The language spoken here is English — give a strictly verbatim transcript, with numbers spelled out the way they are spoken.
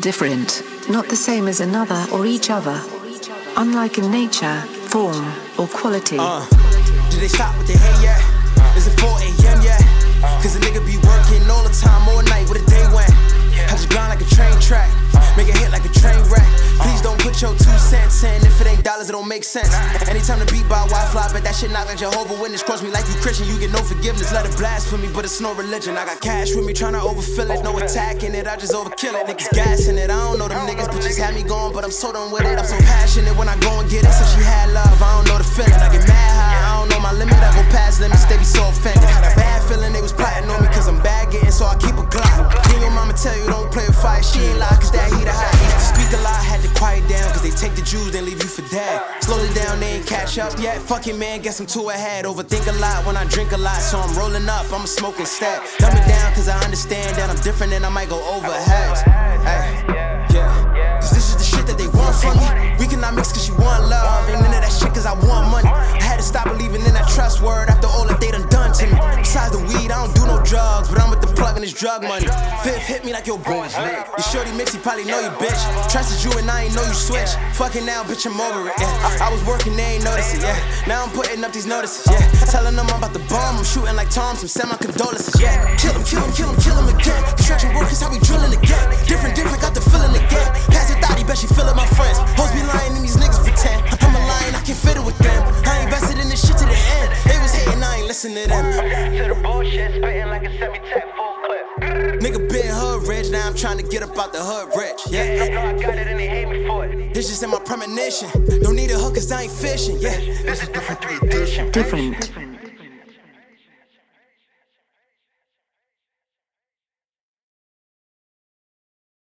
Different, not the same as another or each other. Unlike in nature, form, or quality. Uh, do they stop with their head yet? Is it four a.m. yet? Cause a nigga be working all the time, all night, with a day when I just grind like a train track, make a hit like a train wreck. Please don't put your two cents in, if it ain't dollars it don't make sense. Anytime the beat by Y F L Y, bet that shit knock like Jehovah's Witness. Cross me like you Christian, you get no forgiveness. Let it blaspheme me, but it's no religion. I got cash with me, tryna overfill it, no attacking it, I just overkill it. Niggas gassing it, I don't know them niggas, bitches had me going, but I'm so done with it. I'm so passionate when I go and get it, so she had love, I don't know the feeling. I get mad high, I don't know my limit, I go past limits, they be so offended. Had a bad feeling, they was plotting on me, cause I'm bad getting, so I keep a Glock. Then your mama tell you don't play with fire, she ain't lie, cause that heat a hot. Used to speak a lot, had to quiet down, cause they take the Jews, then leave you for dead. Slowly down, they ain't catch up yet. Fuck it, man, guess I'm too ahead. Overthink a lot when I drink a lot, so I'm rolling up, I'ma smoke instead. Dumb it down, cause I understand that I'm different and I might go overhead. Ay, yeah, cause this is the shit that they want from me. We cannot mix cause you want love, ain't none of that shit cause I want money. I had to stop believing in that trust word after all that they done done to me. Besides the weed, I don't do no drugs, but I'm with the plug and it's drug money. Fifth hit me like your boy's lit. You shorty mix, he probably know you bitch. Trusted you and I ain't know you switch. Fucking now, bitch, I'm over it. Yeah. I, I was working, they ain't notice it. Yeah. Now I'm putting up these notices. Yeah. Telling them I'm about to bomb. I'm shooting like Thompson. Send my condolences. Yeah. Kill him, kill him, kill him, kill him again. Construction workers, how we drilling again. Different, different, got the feeling again. Pass it thought, he bet she feeling my friends. Hoes be lying and these niggas pretend. I'm a lion, I can't fit it with them. I invested in this shit to the end. They was hating, I ain't listen to them. I'm listening to the bullshit, spitting like a semi-tech full clip. Nigga been hood rich, now I'm trying to get up out the hood rich. Yeah, I know I got it and they hate me for it. This just in my premonition. Don't need a hook cause I ain't fishing. Yeah, this is different, three edition. Different.